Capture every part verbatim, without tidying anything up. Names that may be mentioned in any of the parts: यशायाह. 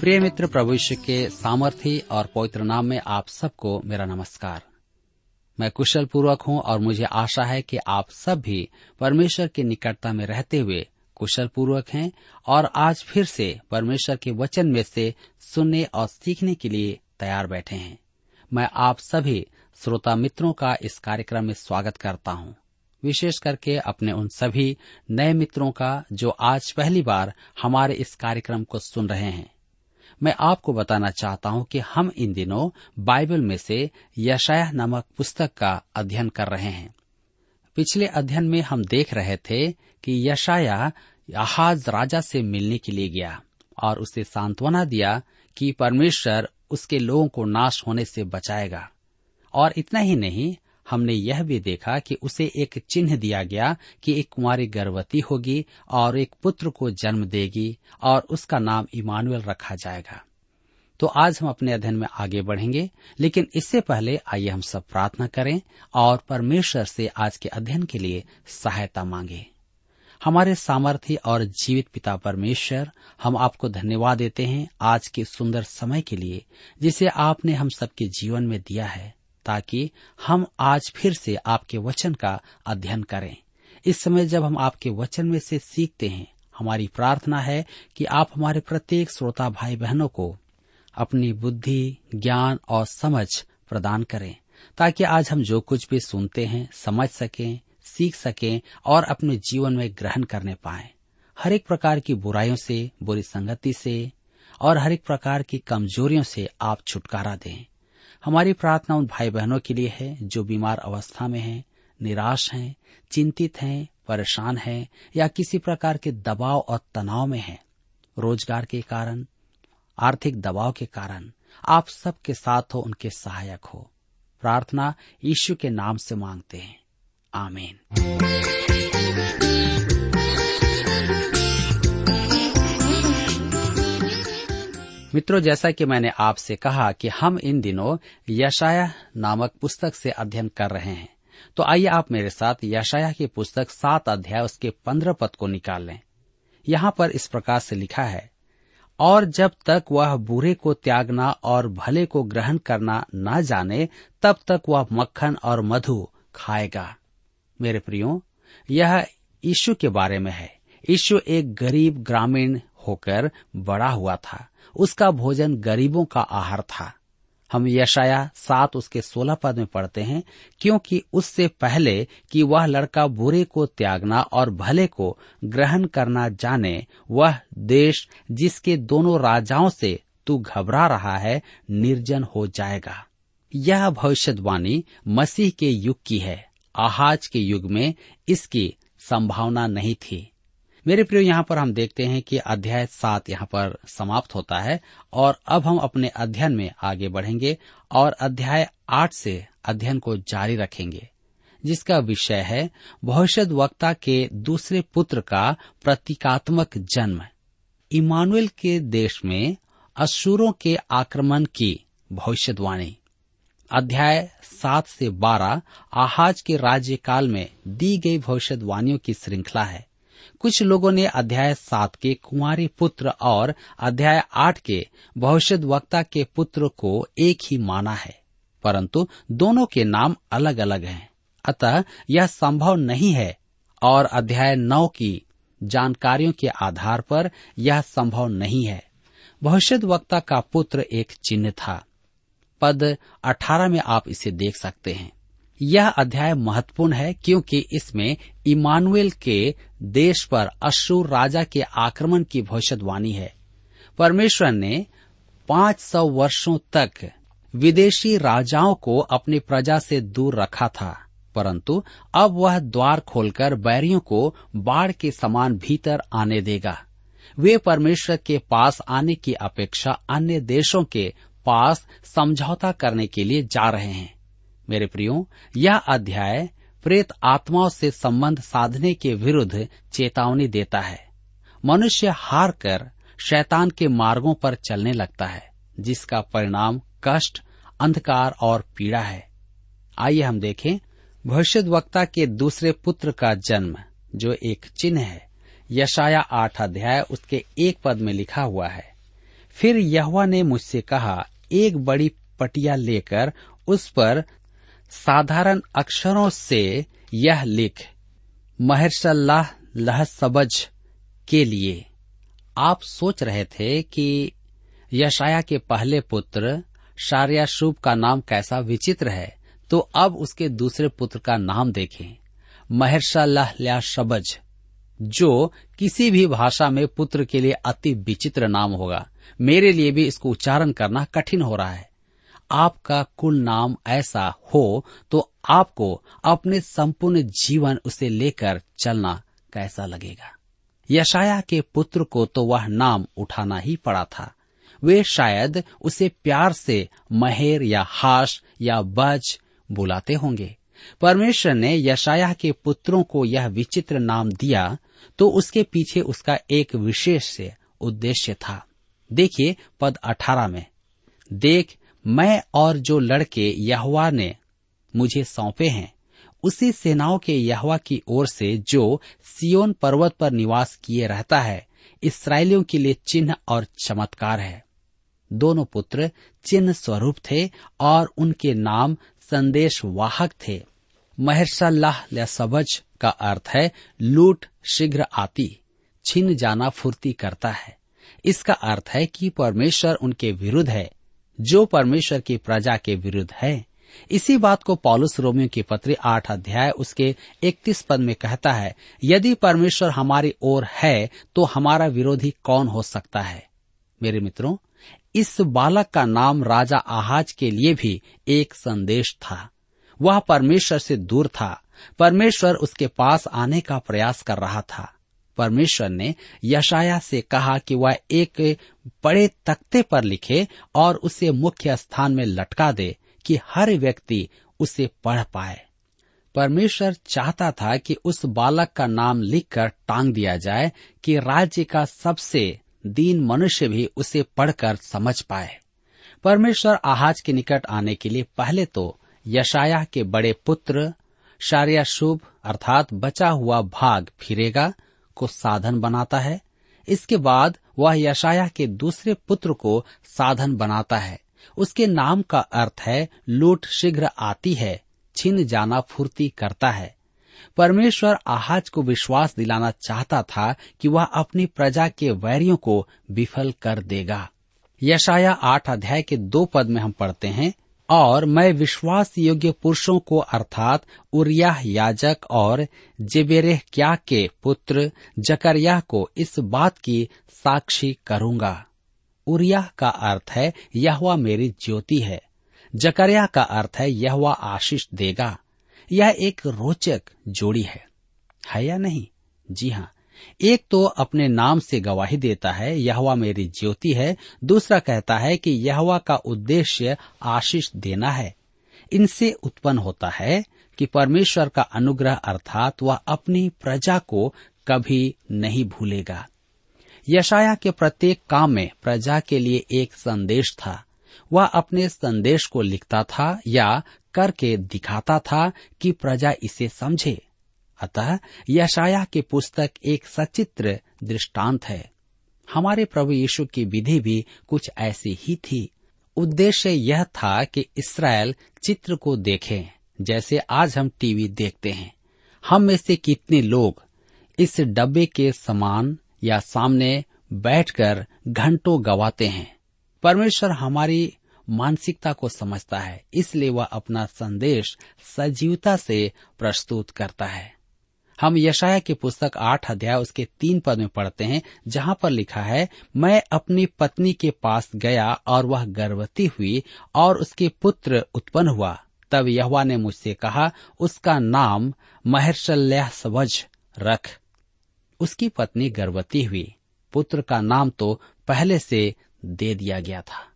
प्रिय मित्र, प्रभु यीशु के सामर्थी और पवित्र नाम में आप सबको मेरा नमस्कार। मैं कुशल पूर्वक हूँ और मुझे आशा है कि आप सब भी परमेश्वर की निकटता में रहते हुए कुशल पूर्वक हैं और आज फिर से परमेश्वर के वचन में से सुनने और सीखने के लिए तैयार बैठे हैं। मैं आप सभी श्रोता मित्रों का इस कार्यक्रम में स्वागत करता हूँ, विशेष करके अपने उन सभी नए मित्रों का जो आज पहली बार हमारे इस कार्यक्रम को सुन रहे हैं। मैं आपको बताना चाहता हूं कि हम इन दिनों बाइबल में से यशायाह नामक पुस्तक का अध्ययन कर रहे हैं। पिछले अध्ययन में हम देख रहे थे कि यशायाह आहाज राजा से मिलने के लिए गया और उसे सांत्वना दिया कि परमेश्वर उसके लोगों को नाश होने से बचाएगा। और इतना ही नहीं, हमने यह भी देखा कि उसे एक चिन्ह दिया गया कि एक कुमारी गर्भवती होगी और एक पुत्र को जन्म देगी और उसका नाम इमानुएल रखा जाएगा। तो आज हम अपने अध्ययन में आगे बढ़ेंगे, लेकिन इससे पहले आइए हम सब प्रार्थना करें और परमेश्वर से आज के अध्ययन के लिए सहायता मांगे। हमारे सामर्थी और जीवित पिता परमेश्वर, हम आपको धन्यवाद देते हैं आज के सुंदर समय के लिए जिसे आपने हम सबके जीवन में दिया है, ताकि हम आज फिर से आपके वचन का अध्ययन करें। इस समय जब हम आपके वचन में से सीखते हैं, हमारी प्रार्थना है कि आप हमारे प्रत्येक श्रोता भाई बहनों को अपनी बुद्धि, ज्ञान और समझ प्रदान करें, ताकि आज हम जो कुछ भी सुनते हैं समझ सकें, सीख सकें और अपने जीवन में ग्रहण करने पाएं। हर एक प्रकार की बुराइयों से, बुरी संगति से और हर एक प्रकार की कमजोरियों से आप छुटकारा दें। हमारी प्रार्थना उन भाई बहनों के लिए है जो बीमार अवस्था में हैं, निराश हैं, चिंतित हैं, परेशान हैं या किसी प्रकार के दबाव और तनाव में हैं। रोजगार के कारण, आर्थिक दबाव के कारण आप सबके साथ हो, उनके सहायक हो। प्रार्थना यीशु के नाम से मांगते हैं, आमीन। मित्रों, जैसा कि मैंने आपसे कहा कि हम इन दिनों यशायाह नामक पुस्तक से अध्ययन कर रहे हैं, तो आइए आप मेरे साथ यशायाह की पुस्तक सात अध्याय उसके पंद्रह पद को निकाल लें। यहाँ पर इस प्रकार से लिखा है, और जब तक वह बुरे को त्यागना और भले को ग्रहण करना न जाने, तब तक वह मक्खन और मधु खाएगा। मेरे प्रियो, यह यीशु के बारे में है। यीशु एक गरीब ग्रामीण होकर बड़ा हुआ था। उसका भोजन गरीबों का आहार था। हम यशायाह सात उसके सोलह पद में पढ़ते हैं, क्योंकि उससे पहले कि वह लड़का बुरे को त्यागना और भले को ग्रहण करना जाने, वह देश जिसके दोनों राजाओं से तू घबरा रहा है निर्जन हो जाएगा। यह भविष्यवाणी मसीह के युग की है। आहाज के युग में इसकी संभावना नहीं थी। मेरे प्रियो, यहाँ पर हम देखते हैं कि अध्याय सात यहाँ पर समाप्त होता है और अब हम अपने अध्ययन में आगे बढ़ेंगे और अध्याय आठ से अध्ययन को जारी रखेंगे, जिसका विषय है भविष्यद्वक्ता के दूसरे पुत्र का प्रतीकात्मक जन्म। इमानुएल के देश में अशूरों के आक्रमण की भविष्यवाणी। अध्याय सात से बारह आहाज के राज्यकाल में दी गई भविष्यवाणियों की श्रृंखला है। कुछ लोगों ने अध्याय सात के कुंवारी पुत्र और अध्याय आठ के भविष्यद्वक्ता के पुत्र को एक ही माना है, परंतु दोनों के नाम अलग अलग हैं, अतः यह संभव नहीं है। और अध्याय नौ की जानकारियों के आधार पर यह संभव नहीं है। भविष्यद्वक्ता का पुत्र एक चिन्ह था। पद अठारह में आप इसे देख सकते हैं। यह अध्याय महत्वपूर्ण है क्योंकि इसमें इमानुएल के देश पर अश्शूर राजा के आक्रमण की भविष्यवाणी है। परमेश्वर ने पांच सौ वर्षों तक विदेशी राजाओं को अपनी प्रजा से दूर रखा था, परंतु अब वह द्वार खोलकर बैरियों को बाढ़ के समान भीतर आने देगा। वे परमेश्वर के पास आने की अपेक्षा अन्य देशों के पास समझौता करने के लिए जा रहे हैं। मेरे प्रियो, यह अध्याय प्रेत आत्माओं से संबंध साधने के विरुद्ध चेतावनी देता है। मनुष्य हार कर शैतान के मार्गों पर चलने लगता है, जिसका परिणाम कष्ट, अंधकार और पीड़ा है। आइए हम देखें भविष्यद्वक्ता के दूसरे पुत्र का जन्म, जो एक चिन्ह है। यशायाह आठ अध्याय उसके एक पद में लिखा हुआ है, फिर यहोवा ने मुझसे कहा, एक बड़ी पटिया लेकर उस पर साधारण अक्षरों से यह लिख, महर्षल्लाह लहसबज के लिए। आप सोच रहे थे कि यशायाह के पहले पुत्र शार्याशूब का नाम कैसा विचित्र है, तो अब उसके दूसरे पुत्र का नाम देखें, महर्षल्लाहशबज, जो किसी भी भाषा में पुत्र के लिए अति विचित्र नाम होगा। मेरे लिए भी इसको उच्चारण करना कठिन हो रहा है। आपका कुल नाम ऐसा हो तो आपको अपने संपूर्ण जीवन उसे लेकर चलना कैसा लगेगा। यशायाह के पुत्र को तो वह नाम उठाना ही पड़ा था। वे शायद उसे प्यार से महेर या हाश या बज बुलाते होंगे। परमेश्वर ने यशायाह के पुत्रों को यह विचित्र नाम दिया तो उसके पीछे उसका एक विशेष उद्देश्य था। देखिए पद अठारह में, देख, मैं और जो लड़के यहोवा ने मुझे सौंपे हैं, उसी सेनाओं के यहोवा की ओर से जो सियोन पर्वत पर निवास किए रहता है, इस्राएलियों के लिए चिन्ह और चमत्कार है। दोनों पुत्र चिन्ह स्वरूप थे और उनके नाम संदेशवाहक थे। महर्षल्लाहशबज का अर्थ है लूट शीघ्र आती, छिन जाना, फुर्ती करता है। इसका अर्थ है कि परमेश्वर उनके विरुद्ध है जो परमेश्वर की प्रजा के विरुद्ध है। इसी बात को पौलुस रोमियों के पत्री आठ अध्याय उसके इकतीस पद में कहता है, यदि परमेश्वर हमारी ओर है तो हमारा विरोधी कौन हो सकता है। मेरे मित्रों, इस बालक का नाम राजा आहाज के लिए भी एक संदेश था। वह परमेश्वर से दूर था। परमेश्वर उसके पास आने का प्रयास कर रहा था। परमेश्वर ने यशायाह से कहा कि वह एक बड़े तख्ते पर लिखे और उसे मुख्य स्थान में लटका दे कि हर व्यक्ति उसे पढ़ पाए। परमेश्वर चाहता था कि उस बालक का नाम लिखकर टांग दिया जाए कि राज्य का सबसे दीन मनुष्य भी उसे पढ़कर समझ पाए। परमेश्वर आहाज के निकट आने के लिए पहले तो यशायाह के बड़े पुत्र शार्याशूब अर्थात बचा हुआ भाग फिरेगा को साधन बनाता है। इसके बाद वह यशायाह के दूसरे पुत्र को साधन बनाता है। उसके नाम का अर्थ है लूट शीघ्र आती है, छिन जाना, फुर्ती करता है। परमेश्वर आहाज को विश्वास दिलाना चाहता था कि वह अपनी प्रजा के वैरियों को विफल कर देगा। यशायाह आठ अध्याय के दो पद में हम पढ़ते हैं, और मैं विश्वास योग्य पुरुषों को अर्थात उरियाह याजक और जेबेरेह क्या के पुत्र जकरियाह को इस बात की साक्षी करूंगा। उरियाह का अर्थ है यहोवा मेरी ज्योति है, जकरियाह का अर्थ है यहोवा आशीष देगा। यह एक रोचक जोड़ी है, है या नहीं? जी हाँ, एक तो अपने नाम से गवाही देता है, यहोवा मेरी ज्योति है। दूसरा कहता है कि यहोवा का उद्देश्य आशीष देना है। इनसे उत्पन्न होता है कि परमेश्वर का अनुग्रह अर्थात वह अपनी प्रजा को कभी नहीं भूलेगा। यशायाह के प्रत्येक काम में प्रजा के लिए एक संदेश था। वह अपने संदेश को लिखता था या करके दिखाता था कि प्रजा इसे समझे। अतः यशायाह की पुस्तक एक सचित्र दृष्टांत है। हमारे प्रभु यीशु की विधि भी कुछ ऐसी ही थी। उद्देश्य यह था कि इसराइल चित्र को देखें, जैसे आज हम टीवी देखते हैं। हम में से कितने लोग इस डब्बे के समान या सामने बैठकर घंटों गवाते हैं। परमेश्वर हमारी मानसिकता को समझता है, इसलिए वह अपना संदेश सजीवता से प्रस्तुत करता है। हम यशायाह की पुस्तक आठ अध्याय उसके तीन पद में पढ़ते हैं, जहाँ पर लिखा है, मैं अपनी पत्नी के पास गया और वह गर्भवती हुई और उसके पुत्र उत्पन्न हुआ। तब यहोवा ने मुझसे कहा, उसका नाम महर्षल्याह समझ रख। उसकी पत्नी गर्भवती हुई, पुत्र का नाम तो पहले से दे दिया गया था।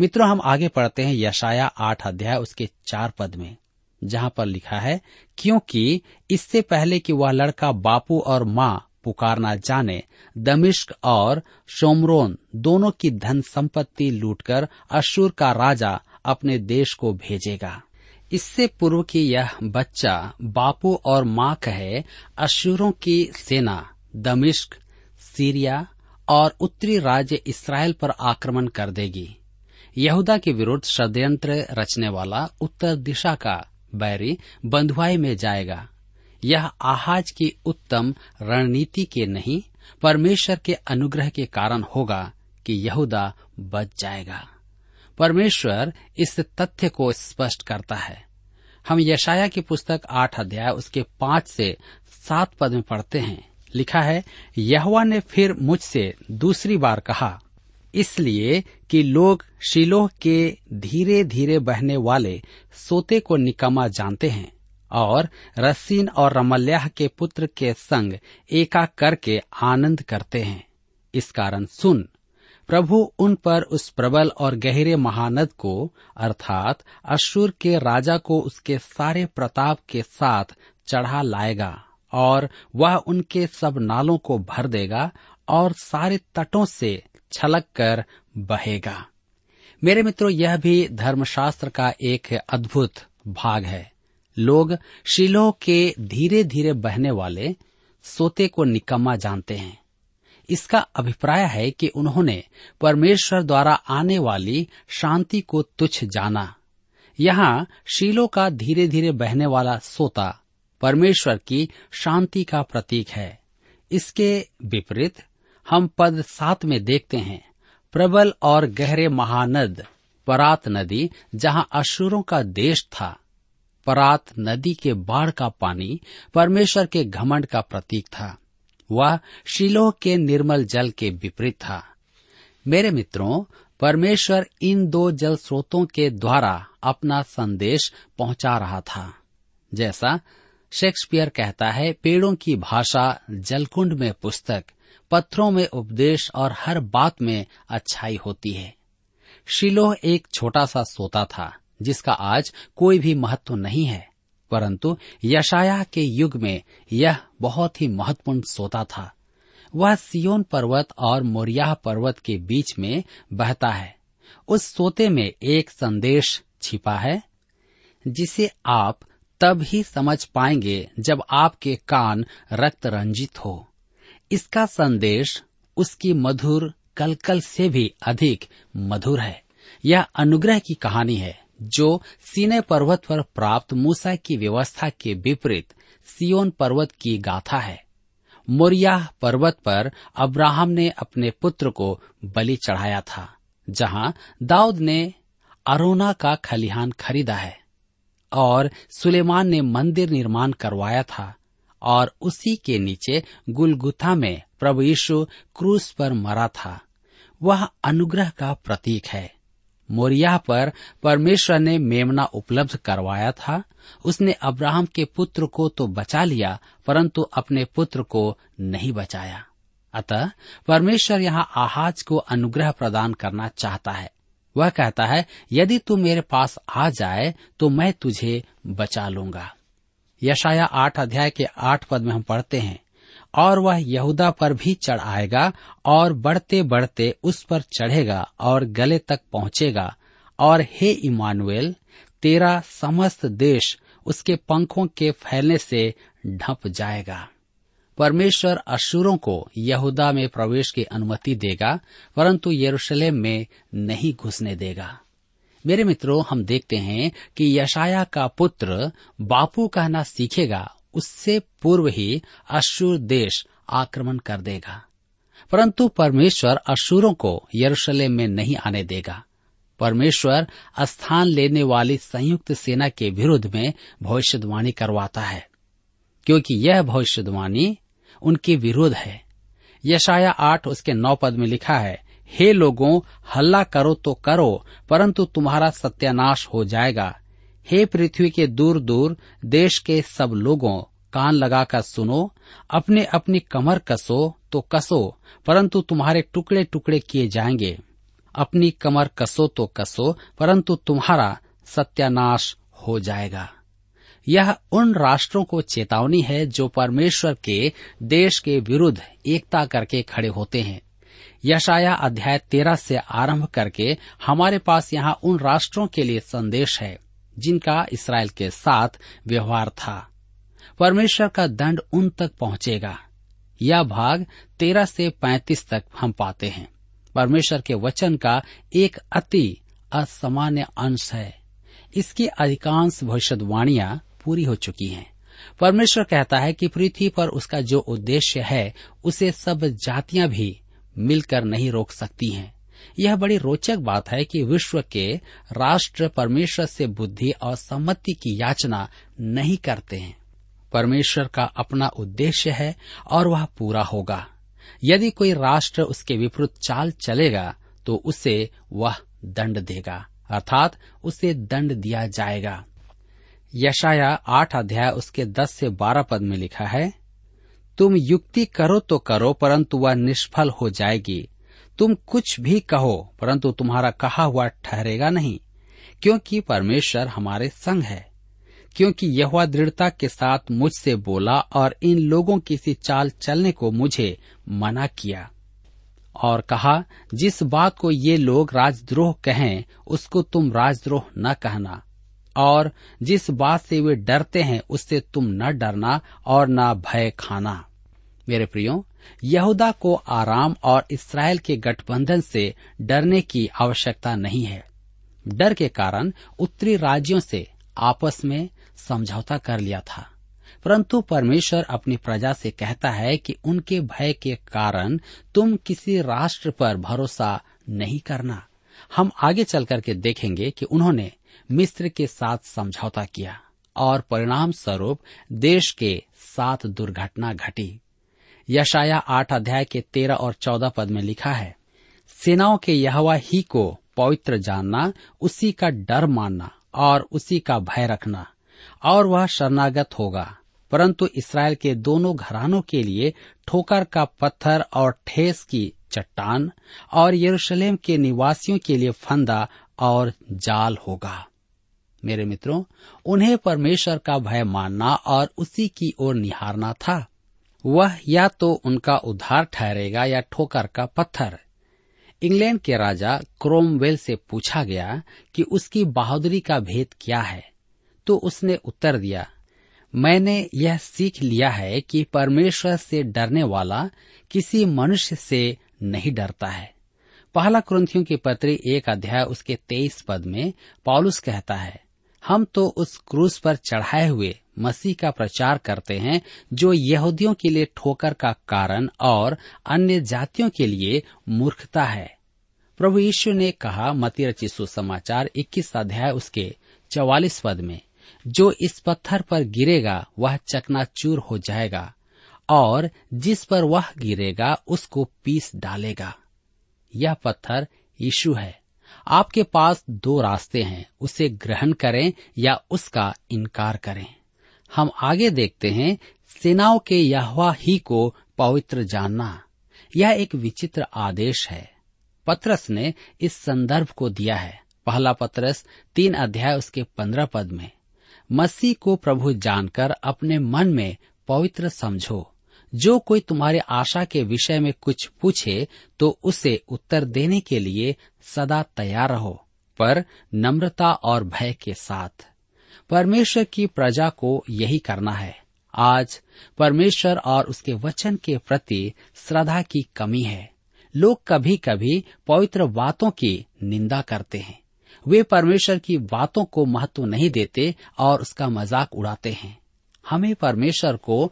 मित्रों, हम आगे पढ़ते हैं यशायाह आठ अध्याय उसके चार पद में, जहाँ पर लिखा है, क्योंकि इससे पहले कि वह लड़का बापू और माँ पुकारना जाने, दमिश्क और शोमरोन दोनों की धन संपत्ति लूटकर अशूर का राजा अपने देश को भेजेगा। इससे पूर्व कि यह बच्चा बापू और माँ कहे, अशूरों की सेना दमिश्क, सीरिया और उत्तरी राज्य इसराइल पर आक्रमण कर देगी। यहूदा के विरुद्ध षड्यंत्र रचने वाला उत्तर दिशा का बैरी बंधुआई में जाएगा। यह आहाज की उत्तम रणनीति के नहीं, परमेश्वर के अनुग्रह के कारण होगा कि यहूदा बच जाएगा। परमेश्वर इस तथ्य को स्पष्ट करता है। हम यशायाह की पुस्तक आठ अध्याय उसके पांच से सात पद में पढ़ते हैं, लिखा है, यहोवा ने फिर मुझसे दूसरी बार कहा, इसलिए कि लोग शीलोह के धीरे धीरे बहने वाले सोते को निकम्मा जानते हैं और रसीन और रमल्याह के पुत्र के संग एका करके आनंद करते हैं। इस कारण सुन, प्रभु उन पर उस प्रबल और गहरे महानद को अर्थात अशूर के राजा को उसके सारे प्रताप के साथ चढ़ा लाएगा और वह उनके सब नालों को भर देगा और सारे तटों से छलक कर बहेगा। मेरे मित्रों, यह भी धर्मशास्त्र का एक अद्भुत भाग है। लोग शीलोह के धीरे धीरे बहने वाले सोते को निकम्मा जानते हैं। इसका अभिप्राय है कि उन्होंने परमेश्वर द्वारा आने वाली शांति को तुच्छ जाना। यहाँ शीलोह का धीरे धीरे बहने वाला सोता परमेश्वर की शांति का प्रतीक है। इसके विपरीत हम पद सात में देखते हैं, प्रबल और गहरे महानद परात नदी, जहां अशूरों का देश था। परात नदी के बाढ़ का पानी परमेश्वर के घमंड का प्रतीक था। वह शीलोह के निर्मल जल के विपरीत था। मेरे मित्रों, परमेश्वर इन दो जल स्रोतों के द्वारा अपना संदेश पहुंचा रहा था। जैसा शेक्सपियर कहता है, पेड़ों की भाषा, जलकुंड में पुस्तक, पत्थरों में उपदेश और हर बात में अच्छाई होती है। शीलोह एक छोटा सा सोता था जिसका आज कोई भी महत्व नहीं है, परंतु यशायाह के युग में यह बहुत ही महत्वपूर्ण सोता था। वह सियोन पर्वत और मोरिय्याह पर्वत के बीच में बहता है। उस सोते में एक संदेश छिपा है जिसे आप तब ही समझ पाएंगे जब आपके कान रक्त रंजित हो। इसका संदेश उसकी मधुर कलकल से भी अधिक मधुर है। यह अनुग्रह की कहानी है जो सीनै पर्वत पर प्राप्त मूसा की व्यवस्था के विपरीत सियोन पर्वत की गाथा है। मोरिय्याह पर्वत पर अब्राहम ने अपने पुत्र को बलि चढ़ाया था, जहां दाऊद ने अरोना का खलिहान खरीदा है और सुलेमान ने मंदिर निर्माण करवाया था, और उसी के नीचे गुलगुथा में प्रभु यीशु क्रूस पर मरा था। वह अनुग्रह का प्रतीक है। मोरिय्याह पर परमेश्वर ने मेमना उपलब्ध करवाया था। उसने अब्राहम के पुत्र को तो बचा लिया, परंतु अपने पुत्र को नहीं बचाया। अतः परमेश्वर यहाँ आहाज को अनुग्रह प्रदान करना चाहता है। वह कहता है, यदि तू मेरे पास आ जाए तो मैं तुझे बचा लूंगा। यशायाह आठ अध्याय के आठ पद में हम पढ़ते हैं, और वह यहूदा पर भी चढ़ आएगा और बढ़ते बढ़ते उस पर चढ़ेगा और गले तक पहुंचेगा, और हे इमानुएल, तेरा समस्त देश उसके पंखों के फैलने से ढंप जाएगा। परमेश्वर अशूरों को यहूदा में प्रवेश की अनुमति देगा, परंतु यरूशलेम में नहीं घुसने देगा। मेरे मित्रों, हम देखते हैं कि यशायाह का पुत्र बापू कहना सीखेगा उससे पूर्व ही अशूर देश आक्रमण कर देगा। परंतु परमेश्वर अशूरों को यरूशलेम में नहीं आने देगा। परमेश्वर स्थान लेने वाली संयुक्त सेना के विरुद्ध में भविष्यवाणी करवाता है, क्योंकि यह भविष्यवाणी उनके विरुद्ध है। यशायाह आठ उसके नौ पद में लिखा है, हे लोगों, हल्ला करो तो करो, परंतु तुम्हारा सत्यानाश हो जाएगा। हे पृथ्वी के दूर दूर देश के सब लोगों, कान लगाकर सुनो, अपने अपनी कमर कसो तो कसो, परंतु तुम्हारे टुकड़े टुकड़े किए जाएंगे। अपनी कमर कसो तो कसो, परंतु तुम्हारा सत्यानाश हो जाएगा। यह उन राष्ट्रों को चेतावनी है जो परमेश्वर के देश के विरुद्ध एकता करके खड़े होते हैं। यशायाह अध्याय तेरह से आरंभ करके हमारे पास यहाँ उन राष्ट्रों के लिए संदेश है जिनका इसराइल के साथ व्यवहार था। परमेश्वर का दंड उन तक पहुंचेगा। यह भाग तेरह से पैंतीस तक हम पाते हैं। परमेश्वर के वचन का एक अति असामान्य अंश है। इसकी अधिकांश भविष्यवाणियां पूरी हो चुकी हैं। परमेश्वर कहता है कि पृथ्वी पर उसका जो उद्देश्य है उसे सब जातियां भी मिलकर नहीं रोक सकती हैं। यह बड़ी रोचक बात है कि विश्व के राष्ट्र परमेश्वर से बुद्धि और सम्मति की याचना नहीं करते हैं। परमेश्वर का अपना उद्देश्य है और वह पूरा होगा। यदि कोई राष्ट्र उसके विपरीत चाल चलेगा तो उसे वह दंड देगा, अर्थात उसे दंड दिया जाएगा। यशायाह आठ अध्याय उसके दस से बारह पद में लिखा है, तुम युक्ति करो तो करो, परंतु वह निष्फल हो जाएगी। तुम कुछ भी कहो, परंतु तुम्हारा कहा हुआ ठहरेगा नहीं, क्योंकि परमेश्वर हमारे संग है। क्योंकि यहोवा दृढ़ता के साथ मुझसे बोला और इन लोगों की सी चाल चलने को मुझे मना किया और कहा, जिस बात को ये लोग राजद्रोह कहें उसको तुम राजद्रोह न कहना, और जिस बात से वे डरते हैं उससे तुम न डरना और न भय खाना। मेरे प्रियो, यहूदा को आराम और इसराइल के गठबंधन से डरने की आवश्यकता नहीं है। डर के कारण उत्तरी राज्यों से आपस में समझौता कर लिया था, परंतु परमेश्वर अपनी प्रजा से कहता है कि उनके भय के कारण तुम किसी राष्ट्र पर भरोसा नहीं करना। हम आगे चल करके देखेंगे कि उन्होंने मिस्र के साथ समझौता किया और परिणाम स्वरूप देश के साथ दुर्घटना घटी। यशायाह आठ अध्याय के तेरह और चौदह पद में लिखा है, सेनाओं के यहोवा ही को पवित्र जानना, उसी का डर मानना और उसी का भय रखना, और वह शरणागत होगा। परंतु इसराइल के दोनों घरानों के लिए ठोकर का पत्थर और ठेस की चट्टान, और यरूशलेम के निवासियों के लिए फंदा और जाल होगा। मेरे मित्रों, उन्हें परमेश्वर का भय मानना और उसी की ओर निहारना था। वह या तो उनका उद्धार ठहरेगा या ठोकर का पत्थर। इंग्लैंड के राजा क्रोमवेल से पूछा गया कि उसकी बहादुरी का भेद क्या है, तो उसने उत्तर दिया, मैंने यह सीख लिया है कि परमेश्वर से डरने वाला किसी मनुष्य से नहीं डरता है। पहला कुरिन्थियों की पत्री एक अध्याय उसके तेईस पद में पौलुस कहता है, हम तो उस क्रूस पर चढ़ाए हुए मसीह का प्रचार करते हैं जो यहूदियों के लिए ठोकर का कारण और अन्य जातियों के लिए मूर्खता है। प्रभु यीशु ने कहा, मत्ती रचित सुसमाचार इक्कीस अध्याय उसके चौवालीस पद में, जो इस पत्थर पर गिरेगा वह चकनाचूर हो जाएगा और जिस पर वह गिरेगा उसको पीस डालेगा। यह पत्थर यीशु है। आपके पास दो रास्ते हैं, उसे ग्रहण करें या उसका इनकार करें। हम आगे देखते हैं, सेनाओं के यहोवा ही को पवित्र जानना। यह एक विचित्र आदेश है। पतरस ने इस संदर्भ को दिया है। पहला पतरस तीन अध्याय उसके पंद्रह पद में, मसीह को प्रभु जानकर अपने मन में पवित्र समझो। जो कोई तुम्हारे आशा के विषय में कुछ पूछे तो उसे उत्तर देने के लिए सदा तैयार रहो, पर नम्रता और भय के साथ। परमेश्वर की प्रजा को यही करना है। आज परमेश्वर और उसके वचन के प्रति श्रद्धा की कमी है। लोग कभी कभी पवित्र बातों की निंदा करते हैं। वे परमेश्वर की बातों को महत्व नहीं देते और उसका मजाक उड़ाते हैं। हमें परमेश्वर को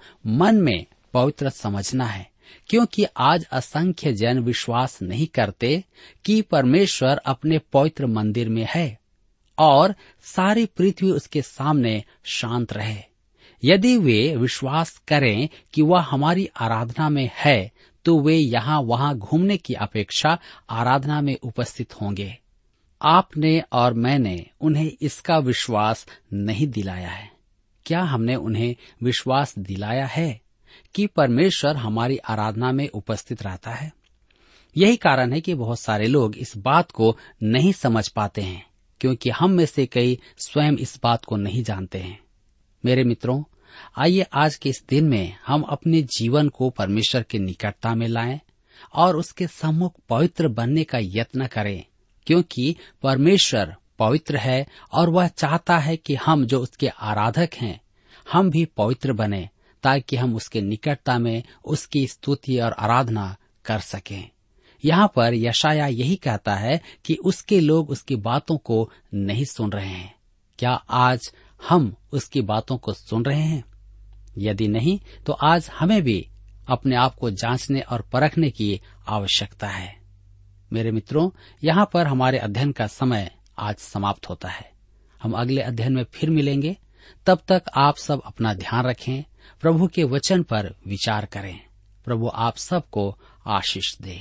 मन में पवित्र समझना है। क्योंकि आज असंख्य जन विश्वास नहीं करते कि परमेश्वर अपने पवित्र मंदिर में है और सारी पृथ्वी उसके सामने शांत रहे। यदि वे विश्वास करें कि वह हमारी आराधना में है तो वे यहाँ वहाँ घूमने की अपेक्षा आराधना में उपस्थित होंगे। आपने और मैंने उन्हें इसका विश्वास नहीं दिलाया है। क्या हमने उन्हें विश्वास दिलाया है कि परमेश्वर हमारी आराधना में उपस्थित रहता है? यही कारण है कि बहुत सारे लोग इस बात को नहीं समझ पाते हैं, क्योंकि हम में से कई स्वयं इस बात को नहीं जानते हैं। मेरे मित्रों, आइए आज के इस दिन में हम अपने जीवन को परमेश्वर की निकटता में लाएं और उसके सम्मुख पवित्र बनने का यत्न करें, क्योंकि परमेश्वर पवित्र है और वह चाहता है कि हम जो उसके आराधक हैं, हम भी पवित्र बने ताकि हम उसके निकटता में उसकी स्तुति और आराधना कर सकें। यहाँ पर यशायाह यही कहता है कि उसके लोग उसकी बातों को नहीं सुन रहे हैं। क्या आज हम उसकी बातों को सुन रहे हैं? यदि नहीं तो आज हमें भी अपने आप को जांचने और परखने की आवश्यकता है। मेरे मित्रों, यहाँ पर हमारे अध्ययन का समय आज समाप्त होता है। हम अगले अध्ययन में फिर मिलेंगे। तब तक आप सब अपना ध्यान रखें, प्रभु के वचन पर विचार करें। प्रभु आप सबको आशीष दे।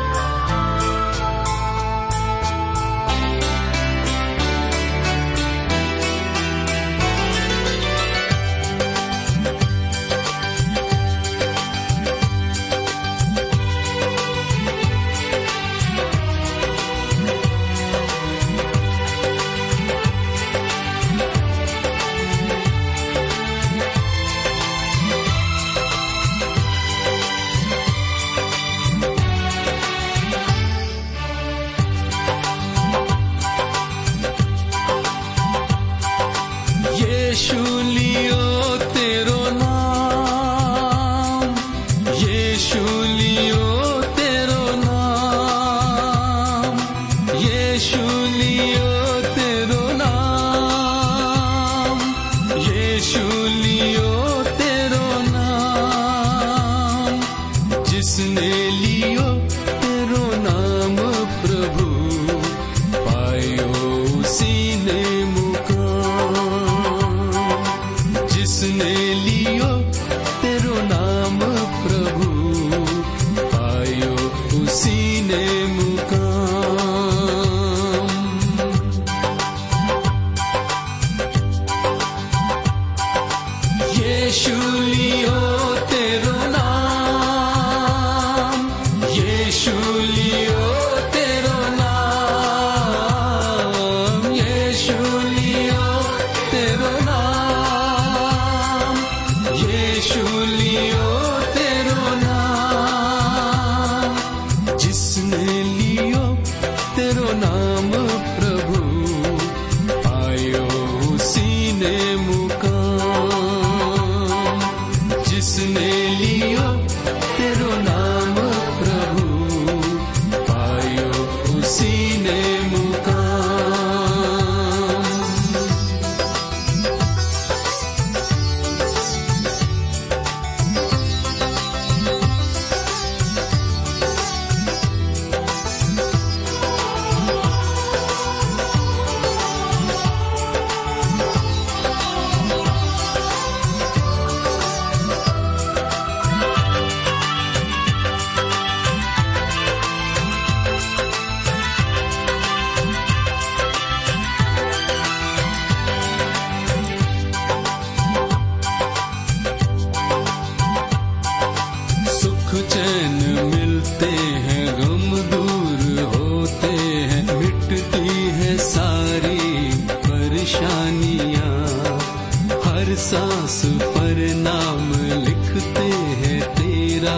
सांस पर नाम लिखते हैं तेरा,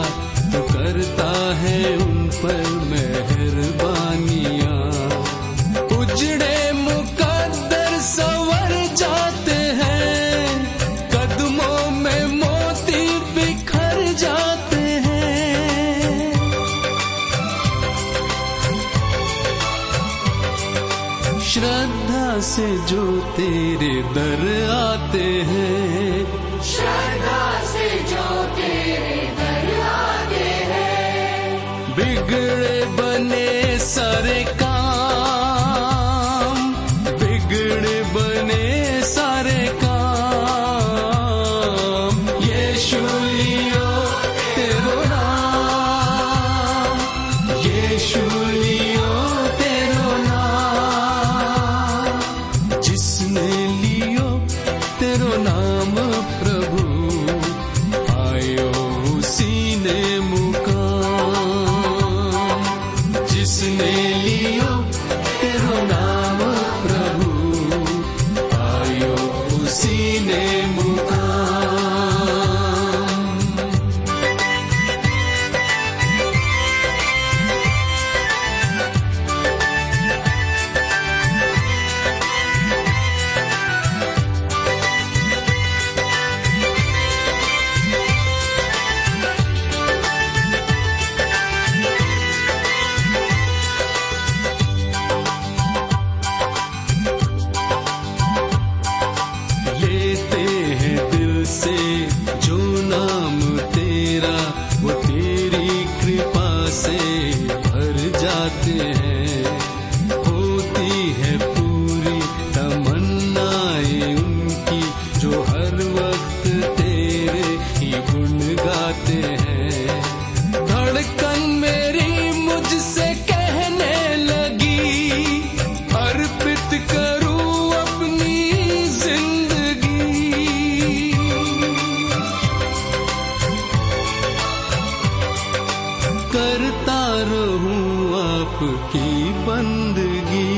तो करता है उन पर मेहरबानियाँ। उजड़े मुकद्दर संवर जाते हैं, कदमों में मोती बिखर जाते हैं। श्रद्धा से जो तेरे दर आते हैं, श्रद्धा से जो तेरे दर आते हैं। बिगड़े बने सारे काम, बिगड़े बने सारे काम। यीशु लियो तेरो नाम, यीशु लियो तेरो नाम। जिसने लियो तेरो नाम प्रभु, आयो उसी ने मुकाम। जिसने लियो तेरो नाम प्रभु, आयो उसी ने करता रहूं आपकी बंदगी।